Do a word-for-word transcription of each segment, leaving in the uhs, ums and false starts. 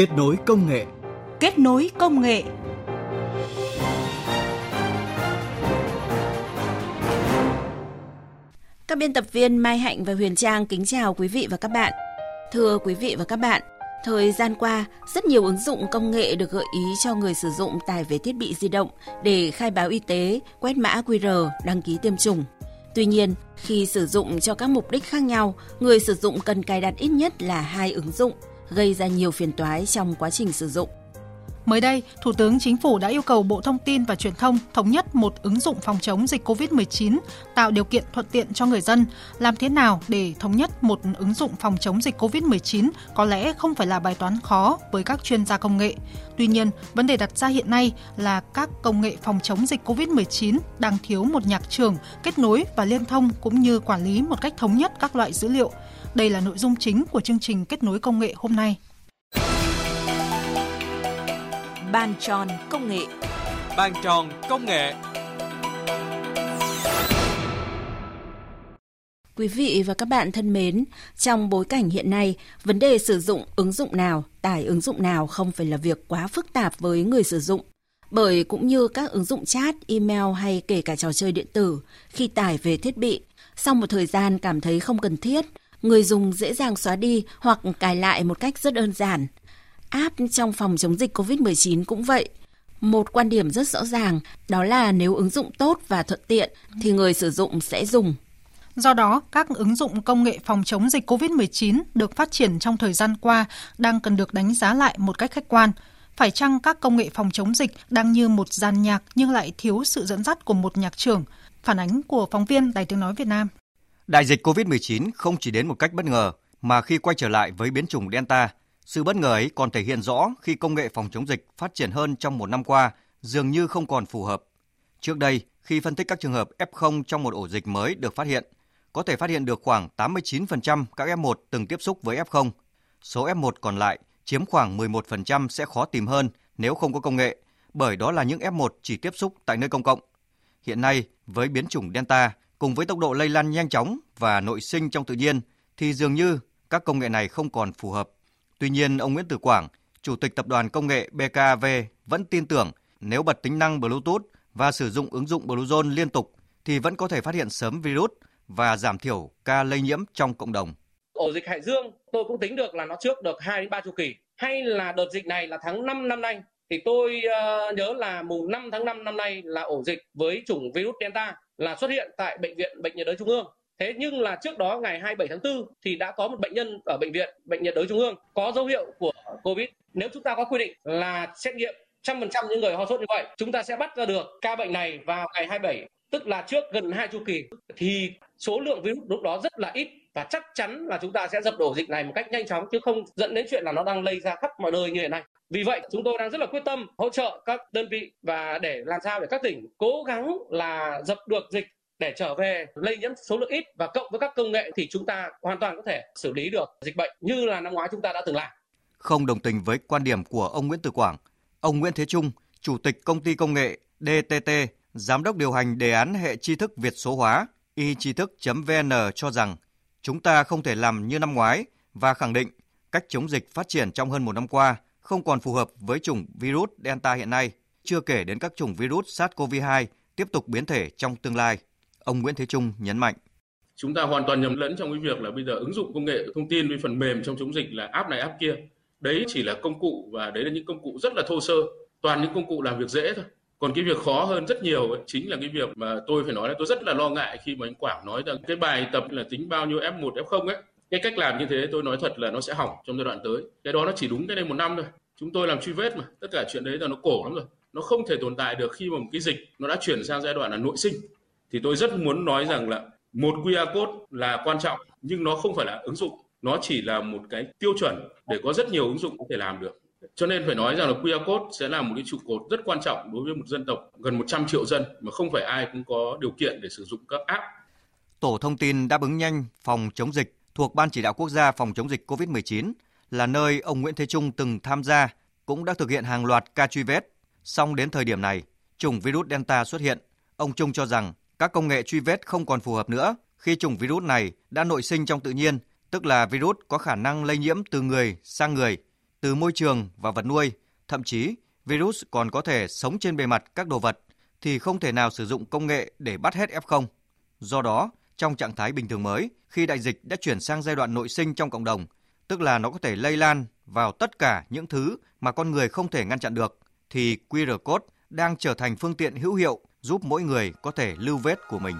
Kết nối công nghệ. Kết nối công nghệ. Các biên tập viên Mai Hạnh và Huyền Trang kính chào quý vị và các bạn. Thưa quý vị và các bạn, thời gian qua, rất nhiều ứng dụng công nghệ được gợi ý cho người sử dụng tải về thiết bị di động để khai báo y tế, quét mã quy rờ, đăng ký tiêm chủng. Tuy nhiên, khi sử dụng cho các mục đích khác nhau, người sử dụng cần cài đặt ít nhất là hai ứng dụng, gây ra nhiều phiền toái trong quá trình sử dụng. Mới đây, Thủ tướng Chính phủ đã yêu cầu Bộ Thông tin và Truyền thông thống nhất một ứng dụng phòng chống dịch covid mười chín, tạo điều kiện thuận tiện cho người dân. Làm thế nào để thống nhất một ứng dụng phòng chống dịch covid mười chín có lẽ không phải là bài toán khó với các chuyên gia công nghệ. Tuy nhiên, vấn đề đặt ra hiện nay là các công nghệ phòng chống dịch covid mười chín đang thiếu một nhạc trưởng kết nối và liên thông cũng như quản lý một cách thống nhất các loại dữ liệu. Đây là nội dung chính của chương trình Kết nối công nghệ hôm nay. Bàn tròn công nghệ. Bàn tròn công nghệ. Quý vị và các bạn thân mến, trong bối cảnh hiện nay, vấn đề sử dụng ứng dụng nào, tải ứng dụng nào không phải là việc quá phức tạp với người sử dụng. Bởi cũng như các ứng dụng chat, email hay kể cả trò chơi điện tử, khi tải về thiết bị, sau một thời gian cảm thấy không cần thiết, người dùng dễ dàng xóa đi hoặc cài lại một cách rất đơn giản. App trong phòng chống dịch covid mười chín cũng vậy. Một quan điểm rất rõ ràng, đó là nếu ứng dụng tốt và thuận tiện thì người sử dụng sẽ dùng. Do đó, các ứng dụng công nghệ phòng chống dịch covid mười chín được phát triển trong thời gian qua đang cần được đánh giá lại một cách khách quan. Phải chăng các công nghệ phòng chống dịch đang như một dàn nhạc nhưng lại thiếu sự dẫn dắt của một nhạc trưởng? Phản ánh của phóng viên Đài Tiếng Nói Việt Nam. Đại dịch covid mười chín không chỉ đến một cách bất ngờ, mà khi quay trở lại với biến chủng Delta, sự bất ngờ ấy còn thể hiện rõ khi công nghệ phòng chống dịch phát triển hơn trong một năm qua dường như không còn phù hợp. Trước đây, khi phân tích các trường hợp ép không trong một ổ dịch mới được phát hiện, có thể phát hiện được khoảng tám mươi chín phần trăm các ép một từng tiếp xúc với ép không. Số ép một còn lại chiếm khoảng mười một phần trăm sẽ khó tìm hơn nếu không có công nghệ, bởi đó là những ép một chỉ tiếp xúc tại nơi công cộng. Hiện nay, với biến chủng Delta, cùng với tốc độ lây lan nhanh chóng và nội sinh trong tự nhiên, thì dường như các công nghệ này không còn phù hợp. Tuy nhiên, ông Nguyễn Tử Quảng, Chủ tịch Tập đoàn Công nghệ bê ca a vê vẫn tin tưởng nếu bật tính năng Bluetooth và sử dụng ứng dụng Bluezone liên tục thì vẫn có thể phát hiện sớm virus và giảm thiểu ca lây nhiễm trong cộng đồng. Ổ dịch Hải Dương tôi cũng tính được là nó trước được hai đến ba chu kỳ. Hay là đợt dịch này là tháng năm năm nay thì tôi uh, nhớ là mùng năm tháng năm năm nay là ổ dịch với chủng virus Delta là xuất hiện tại Bệnh viện Bệnh nhiệt đới Trung ương. Thế nhưng là trước đó ngày hai mươi bảy tháng tư thì đã có một bệnh nhân ở Bệnh viện Bệnh nhiệt đới Trung ương có dấu hiệu của COVID. Nếu chúng ta có quy định là xét nghiệm một trăm phần trăm những người ho sốt như vậy, chúng ta sẽ bắt ra được ca bệnh này vào ngày hai mươi bảy, tức là trước gần hai chu kỳ, thì số lượng virus lúc đó rất là ít và chắc chắn là chúng ta sẽ dập đổ dịch này một cách nhanh chóng chứ không dẫn đến chuyện là nó đang lây ra khắp mọi nơi như thế này. Vì vậy, chúng tôi đang rất là quyết tâm hỗ trợ các đơn vị và để làm sao để các tỉnh cố gắng là dập được dịch để trở về lây nhiễm số lượng ít và cộng với các công nghệ thì chúng ta hoàn toàn có thể xử lý được dịch bệnh như là năm ngoái chúng ta đã từng làm. Không đồng tình với quan điểm của ông Nguyễn Tử Quảng, ông Nguyễn Thế Trung, Chủ tịch Công ty Công nghệ đê tê tê, Giám đốc điều hành đề án hệ tri thức Việt số hóa i chi thức chấm vê en cho rằng chúng ta không thể làm như năm ngoái và khẳng định cách chống dịch phát triển trong hơn một năm qua không còn phù hợp với chủng virus Delta hiện nay, chưa kể đến các chủng virus SARS-xê o vê hai tiếp tục biến thể trong tương lai. Ông Nguyễn Thế Trung nhấn mạnh. Chúng ta hoàn toàn nhầm lẫn trong cái việc là bây giờ ứng dụng công nghệ thông tin với phần mềm trong chống dịch là app này app kia. Đấy chỉ là công cụ và đấy là những công cụ rất là thô sơ, toàn những công cụ làm việc dễ thôi. Còn cái việc khó hơn rất nhiều ấy, chính là cái việc mà tôi phải nói là tôi rất là lo ngại khi mà anh Quảng nói rằng cái bài tập là tính bao nhiêu ép một, ép không ấy. Cái cách làm như thế tôi nói thật là nó sẽ hỏng trong giai đoạn tới. Cái đó nó chỉ đúng cái đây một năm thôi. Chúng tôi làm truy vết mà, tất cả chuyện đấy là nó cổ lắm rồi. Nó không thể tồn tại được khi mà một cái dịch nó đã chuyển sang giai đoạn là nội sinh. Thì tôi rất muốn nói rằng là một quy rờ code là quan trọng nhưng nó không phải là ứng dụng. Nó chỉ là một cái tiêu chuẩn để có rất nhiều ứng dụng có thể làm được. Cho nên phải nói rằng là quy rờ code sẽ là một cái trụ cột rất quan trọng đối với một dân tộc gần một trăm triệu dân mà không phải ai cũng có điều kiện để sử dụng các app. Tổ thông tin đáp ứng nhanh phòng chống dịch thuộc Ban Chỉ đạo Quốc gia phòng chống dịch covid mười chín là nơi ông Nguyễn Thế Trung từng tham gia cũng đã thực hiện hàng loạt ca truy vết. Song đến thời điểm này, chủng virus Delta xuất hiện. Ông Trung cho rằng các công nghệ truy vết không còn phù hợp nữa khi chủng virus này đã nội sinh trong tự nhiên, tức là virus có khả năng lây nhiễm từ người sang người. từ môi trường và vật nuôi, thậm chí virus còn có thể sống trên bề mặt các đồ vật, thì không thể nào sử dụng công nghệ để bắt hết ép không. Do đó, trong trạng thái bình thường mới, khi đại dịch đã chuyển sang giai đoạn nội sinh trong cộng đồng, tức là nó có thể lây lan vào tất cả những thứ mà con người không thể ngăn chặn được, thì quy rờ code đang trở thành phương tiện hữu hiệu giúp mỗi người có thể lưu vết của mình.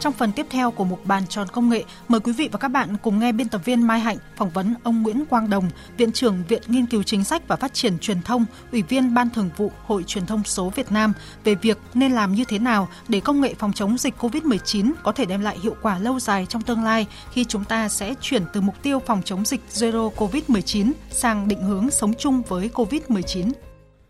Trong phần tiếp theo của mục Bàn tròn công nghệ, mời quý vị và các bạn cùng nghe biên tập viên Mai Hạnh phỏng vấn ông Nguyễn Quang Đồng, Viện trưởng Viện Nghiên cứu Chính sách và Phát triển Truyền thông, Ủy viên Ban Thường vụ Hội Truyền thông số Việt Nam về việc nên làm như thế nào để công nghệ phòng chống dịch cô vít mười chín có thể đem lại hiệu quả lâu dài trong tương lai khi chúng ta sẽ chuyển từ mục tiêu phòng chống dịch Zero cô vít mười chín sang định hướng sống chung với cô vít mười chín.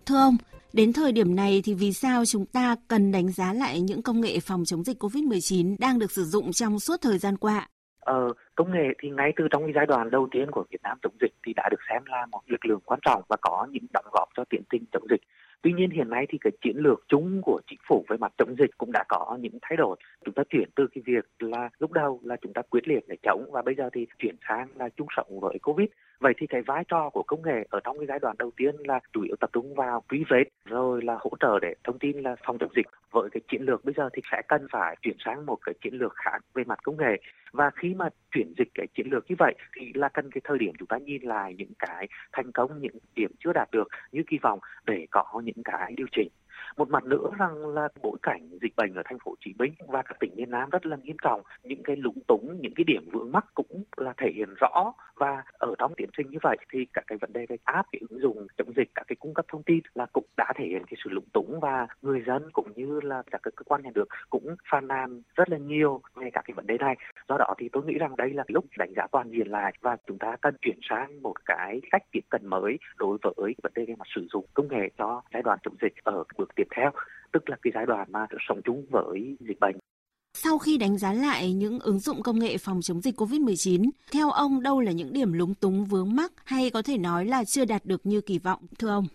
Thưa ông, đến thời điểm này thì vì sao chúng ta cần đánh giá lại những công nghệ phòng chống dịch cô vít mười chín đang được sử dụng trong suốt thời gian qua? Ờ, công nghệ thì ngay từ trong giai đoạn đầu tiên của Việt Nam chống dịch thì đã được xem là một lực lượng quan trọng và có những đóng góp cho tiến trình chống dịch. Tuy nhiên hiện nay thì cái chiến lược chung của chính phủ về mặt chống dịch cũng đã có những thay đổi. Chúng ta chuyển từ cái việc là lúc đầu là chúng ta quyết liệt để chống và bây giờ thì chuyển sang là chung sống với Covid. Vậy thì cái vai trò của công nghệ ở trong cái giai đoạn đầu tiên là chủ yếu tập trung vào truy vết rồi là hỗ trợ để thông tin là phòng chống dịch. Với cái chiến lược bây giờ thì sẽ cần phải chuyển sang một cái chiến lược khác về mặt công nghệ. Và khi mà chuyển dịch cái chiến lược như vậy thì là cần cái thời điểm chúng ta nhìn lại những cái thành công, những điểm chưa đạt được như kỳ vọng để có những cái điều chỉnh. Một mặt nữa rằng là bối cảnh dịch bệnh ở thành phố Hồ Chí Minh và các tỉnh miền Nam rất là nghiêm trọng, những cái lúng túng, những cái điểm vướng mắc cũng là thể hiện rõ, và ở trong tiến trình như vậy thì các cái vấn đề về app, cái ứng dụng chống dịch, các cái cung cấp thông tin là cũng đã thể hiện cái sự lúng túng, và người dân cũng như là các cơ quan nhà nước cũng phàn nàn rất là nhiều về các cái vấn đề này. Do đó thì tôi nghĩ rằng đây là lúc đánh giá toàn diện lại và chúng ta cần chuyển sang một cái cách tiếp cận mới đối với vấn đề về mặt sử dụng công nghệ cho giai đoạn chống dịch ở bước tiếp theo, tức là cái giai đoạn mà sống chung với dịch bệnh. Sau khi đánh giá lại những ứng dụng công nghệ phòng chống dịch cô vít mười chín, theo ông đâu là những điểm lúng túng vướng mắc hay có thể nói là chưa đạt được như kỳ vọng, thưa ông?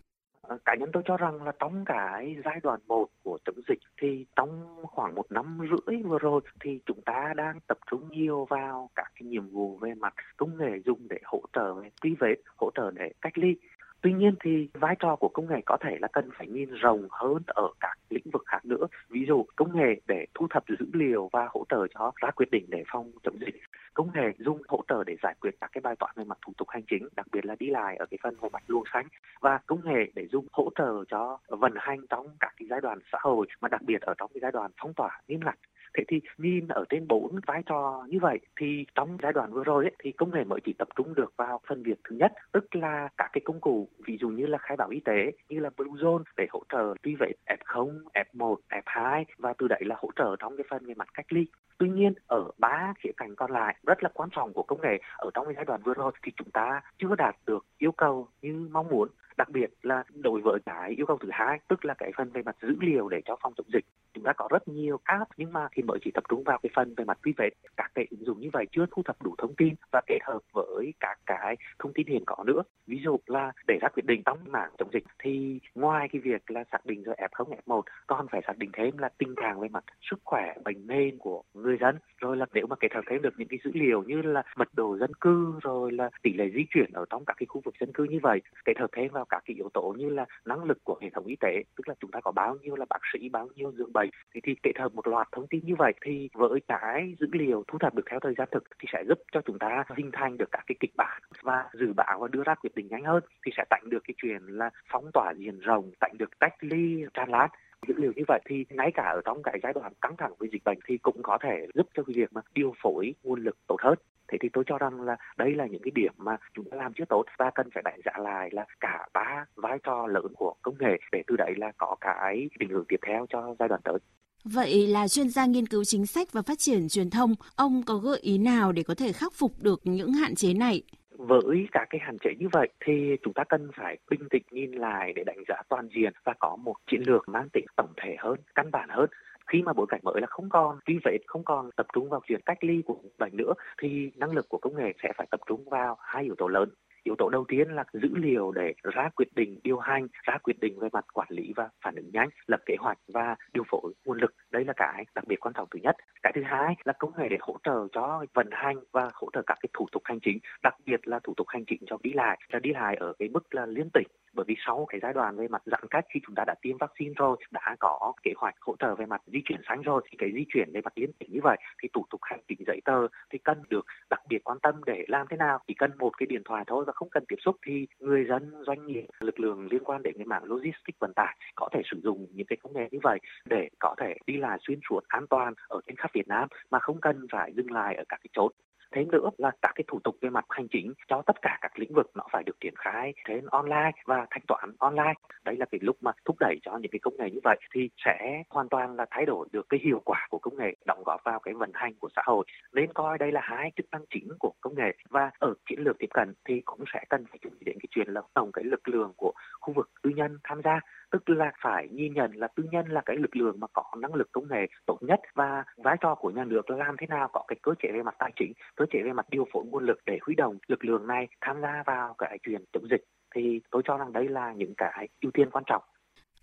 Cá nhân tôi cho rằng là trong cái giai đoạn một của chống dịch thì trong khoảng một năm rưỡi vừa rồi thì chúng ta đang tập trung nhiều vào các cái nhiệm vụ về mặt công nghệ dùng để hỗ trợ về truy vết, hỗ trợ để cách ly. Tuy nhiên thì vai trò của công nghệ có thể là cần phải nhìn rộng hơn ở các lĩnh vực khác nữa. Ví dụ công nghệ để thu thập dữ liệu và hỗ trợ cho ra quyết định để phòng chống dịch. Công nghệ dùng hỗ trợ để giải quyết các cái bài toán về mặt thủ tục hành chính, đặc biệt là đi lại ở cái phần về mặt luồng xanh. Và công nghệ để dùng hỗ trợ cho vận hành trong các cái giai đoạn xã hội, mà đặc biệt ở trong cái giai đoạn phong tỏa nghiêm ngặt. Thế thì nhìn ở trên bốn vai trò như vậy thì trong giai đoạn vừa rồi ấy, thì công nghệ mới chỉ tập trung được vào phần việc thứ nhất, tức là các cái công cụ ví dụ như là khai báo y tế, như là Bluezone để hỗ trợ truy vết ép không, ép một, ép hai và từ đấy là hỗ trợ trong cái phần về mặt cách ly. Tuy nhiên ở ba khía cạnh còn lại rất là quan trọng của công nghệ ở trong giai đoạn vừa rồi thì chúng ta chưa đạt được yêu cầu như mong muốn. Đặc biệt là đối với cái yêu cầu thứ hai, tức là cái phần về mặt dữ liệu để cho phòng chống dịch, chúng ta có rất nhiều app nhưng mà thì mới chỉ tập trung vào cái phần về mặt truy vết. Các cái ứng dụng như vậy chưa thu thập đủ thông tin và kết hợp với các cái thông tin hiện có nữa. Ví dụ là để ra quyết định trong mảng chống dịch thì ngoài cái việc là xác định rồi ép không, ép một, còn phải xác định thêm là tình trạng về mặt sức khỏe, bệnh nền của người dân, rồi là nếu mà kết hợp thêm được những cái dữ liệu như là mật độ dân cư, rồi là tỷ lệ di chuyển ở trong các cái khu vực dân cư như vậy, kết hợp thêm vào các cái yếu tố như là năng lực của hệ thống y tế, tức là chúng ta có bao nhiêu là bác sĩ, bao nhiêu giường bệnh, thì, thì kết hợp một loạt thông tin như vậy thì với cái dữ liệu thu thập được theo thời gian thực thì sẽ giúp cho chúng ta hình thành được các cái kịch bản và dự báo và đưa ra quyết định nhanh hơn, thì sẽ tránh được cái chuyện là phong tỏa diện rộng, tránh được cách ly tràn lan. Dữ liệu như vậy thì ngay cả ở trong cái giai đoạn căng thẳng với dịch bệnh thì cũng có thể giúp cho cái việc mà điều phối nguồn lực tốt hơn. Thế thì tôi cho rằng là đây là những cái điểm mà chúng ta làm chưa tốt và cần phải đánh giá lại là cả ba vai trò lớn của công nghệ để từ đấy là có cái định hướng tiếp theo cho giai đoạn tới. Vậy là chuyên gia nghiên cứu chính sách và phát triển truyền thông, ông có gợi ý nào để có thể khắc phục được những hạn chế này? Với các cái hạn chế như vậy thì chúng ta cần phải bình tĩnh nhìn lại để đánh giá toàn diện và có một chiến lược mang tính tổng thể hơn, căn bản hơn. Khi mà bối cảnh mới là không còn truy vết, không còn tập trung vào chuyện cách ly của bệnh nữa thì năng lực của công nghệ sẽ phải tập trung vào hai yếu tố lớn. Yếu tố đầu tiên là dữ liệu để ra quyết định điều hành, ra quyết định về mặt quản lý và phản ứng nhanh, lập kế hoạch và điều phối nguồn lực. Đây là cái đặc biệt quan trọng thứ nhất. Cái thứ hai là công nghệ để hỗ trợ cho vận hành và hỗ trợ các cái thủ tục hành chính, đặc biệt là thủ tục hành chính cho đi lại, là đi lại ở cái mức là liên tỉnh. Bởi vì sau cái giai đoạn về mặt giãn cách, khi chúng ta đã tiêm vaccine rồi, đã có kế hoạch hỗ trợ về mặt di chuyển xanh rồi, thì cái di chuyển về mặt liên tỉnh như vậy thì thủ tục hành chính giấy tờ thì cần được đặc biệt quan tâm. Để làm thế nào chỉ cần một cái điện thoại thôi và không cần tiếp xúc thì người dân, doanh nghiệp, lực lượng liên quan đến cái mảng logistics vận tải có thể sử dụng những cái công nghệ như vậy để có thể đi lại xuyên suốt an toàn ở trên khắp Việt Nam mà không cần phải dừng lại ở các cái chốt. Thêm nữa là các cái thủ tục về mặt hành chính cho tất cả các lĩnh vực nó phải được triển khai trên online và thanh toán online. Đấy là cái lúc mà thúc đẩy cho những cái công nghệ như vậy thì sẽ hoàn toàn là thay đổi được cái hiệu quả của công nghệ, đóng góp vào cái vận hành của xã hội. Nên coi đây là hai chức năng chính của công nghệ, và ở chiến lược tiếp cận thì cũng sẽ cần phải chú ý đến cái chuyện là tổng cái lực lượng của khu vực tư nhân tham gia. Tức là phải nhìn nhận là tư nhân là cái lực lượng mà có năng lực công nghệ tốt nhất, và vai trò của nhà nước là làm thế nào có cái cơ chế về mặt tài chính, cơ chế về mặt điều phối nguồn lực để huy động lực lượng này tham gia vào cái chuyện chống dịch. Thì tôi cho rằng đấy là những cái ưu tiên quan trọng.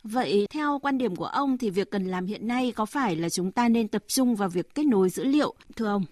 Vậy theo quan điểm của ông thì việc cần làm hiện nay có phải là chúng ta nên tập trung vào việc kết nối dữ liệu, thưa ông?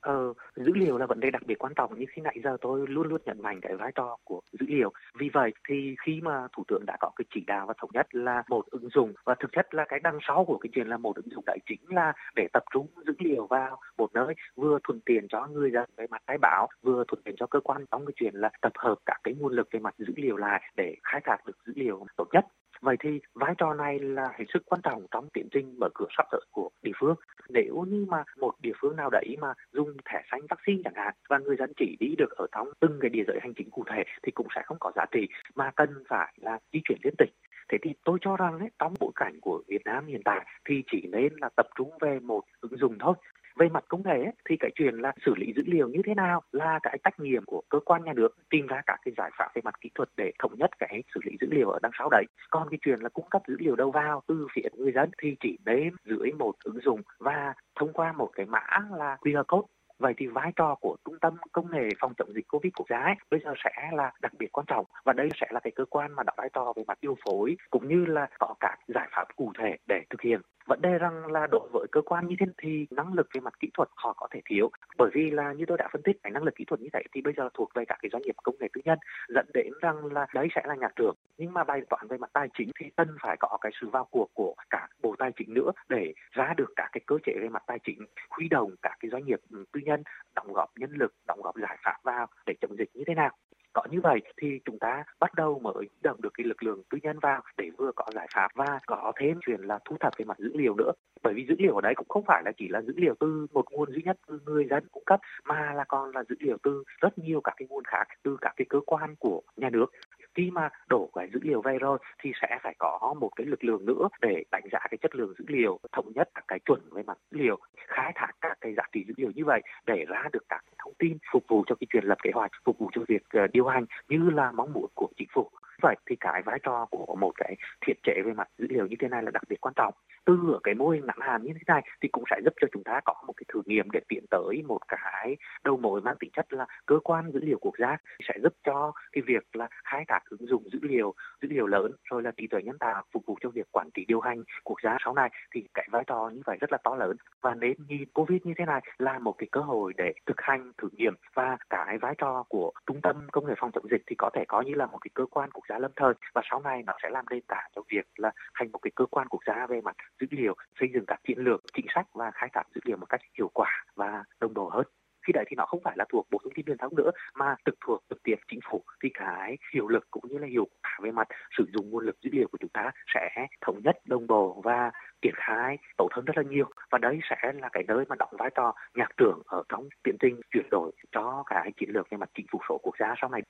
Ờ, dữ liệu là vấn đề đặc biệt quan trọng, nhưng khi nãy giờ tôi luôn luôn nhấn mạnh cái vai trò của dữ liệu. Vì vậy thì khi mà Thủ tướng đã có cái chỉ đạo và thống nhất là một ứng dụng, và thực chất là cái đằng sau của cái chuyện là một ứng dụng đấy chính là để tập trung dữ liệu vào một nơi, vừa thuận tiện cho người dân về mặt khai báo, vừa thuận tiện cho cơ quan trong cái chuyện là tập hợp các cái nguồn lực về mặt dữ liệu lại để khai thác được dữ liệu tốt nhất. Vậy thì vai trò này là hết sức quan trọng trong tiến trình mở cửa sắp tới của địa phương. Nếu như mà một địa phương nào đấy mà dùng thẻ xanh vaccine chẳng hạn, và người dân chỉ đi được ở trong từng cái địa giới hành chính cụ thể thì cũng sẽ không có giá trị, mà cần phải là di chuyển liên tỉnh. Thế thì tôi cho rằng ấy, trong bối cảnh của Việt Nam hiện tại thì chỉ nên là tập trung về một ứng dụng thôi. Về mặt công nghệ ấy, thì cái chuyện là xử lý dữ liệu như thế nào là cái trách nhiệm của cơ quan nhà nước, tìm ra các cái giải pháp về mặt kỹ thuật để thống nhất cái xử lý dữ liệu ở đằng sau đấy. Còn cái chuyện là cung cấp dữ liệu đâu vào từ phía người dân thì chỉ đến dưới một ứng dụng và thông qua một cái mã là quy rờ code. Vậy thì vai trò của Trung tâm Công nghệ Phòng chống dịch Covid quốc gia ấy, bây giờ sẽ là đặc biệt quan trọng, và đây sẽ là cái cơ quan mà đóng vai trò về mặt điều phối cũng như là có các giải pháp cụ thể để thực hiện. Vấn đề rằng là đối với cơ quan như thế thì năng lực về mặt kỹ thuật họ có thể thiếu, bởi vì là như tôi đã phân tích, cái năng lực kỹ thuật như thế thì bây giờ thuộc về các cái doanh nghiệp công nghệ tư nhân, dẫn đến rằng là đấy sẽ là nhà trường. Nhưng mà bài toán về mặt tài chính thì cần phải có cái sự vào cuộc của cả Bộ Tài chính nữa để ra được các cái cơ chế về mặt tài chính, huy động các cái doanh nghiệp tư nhân đóng góp nhân lực, đóng góp giải pháp vào để chống dịch như thế nào. Có như vậy thì chúng ta bắt đầu mới huy động được cái lực lượng tư nhân vào để vừa có giải pháp và có thêm chuyện là thu thập về mặt dữ liệu nữa. Bởi vì dữ liệu ở đấy cũng không phải là chỉ là dữ liệu từ một nguồn duy nhất từ người dân cung cấp, mà là còn là dữ liệu từ rất nhiều các cái nguồn khác, từ các cái cơ quan của nhà nước. Khi mà đổ cái dữ liệu về rồi thì sẽ phải có một cái lực lượng nữa để đánh giá cái chất lượng dữ liệu, thống nhất các cái chuẩn về mặt dữ liệu, khai thác các cái giá trị dữ liệu như vậy để ra được các thông tin phục vụ cho cái chuyện lập kế hoạch, phục vụ cho việc điều hành như là mong muốn của chính phủ. Vậy thì cái vai trò của một cái thiết chế về mặt dữ liệu như thế này là đặc biệt quan trọng. Từ cái mô hình ngắn hạn như thế này thì cũng sẽ giúp cho chúng ta có một cái thử nghiệm để tiến tới một cái đầu mối mang tính chất là cơ quan dữ liệu quốc gia, sẽ giúp cho cái việc là khai thác ứng dụng dữ liệu, dữ liệu lớn, rồi là trí tuệ nhân tạo phục vụ cho việc quản trị điều hành quốc gia sau này, thì cái vai trò như vậy rất là to lớn. Và nên nhìn Covid như thế này là một cái cơ hội để thực hành thử nghiệm, và cái vai trò của Trung tâm Công nghệ Phòng chống dịch thì có thể coi như là một cái cơ quan quốc gia lâm thời, và sau này nó sẽ làm nền tảng cho việc là thành một cái cơ quan quốc gia về mặt dữ liệu, xây dựng các chiến lược, chính sách và khai thác dữ liệu một cách hiệu quả và đồng bộ hơn. Khi đấy thì nó không phải là thuộc Bộ Thông tin Truyền thông nữa, mà trực thuộc trực tiếp chính phủ, thì cái hiệu lực cũng như là hiệu quả về mặt sử dụng nguồn lực dữ liệu của chúng ta sẽ thống nhất, đồng bộ và triển khai tốt hơn rất là nhiều. Và đấy sẽ là cái nơi mà đóng vai trò nhạc trưởng ở trong tiến trình chuyển đổi cho cái chiến lược về mặt chính phủ số quốc gia sau này.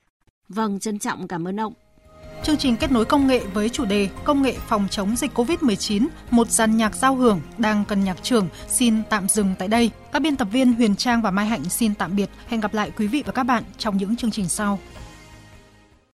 Vâng, trân trọng cảm ơn ông. Chương trình kết nối công nghệ với chủ đề Công nghệ phòng chống dịch covid mười chín, một dàn nhạc giao hưởng đang cần nhạc trưởng xin tạm dừng tại đây. Các biên tập viên Huyền Trang và Mai Hạnh xin tạm biệt. Hẹn gặp lại quý vị và các bạn trong những chương trình sau.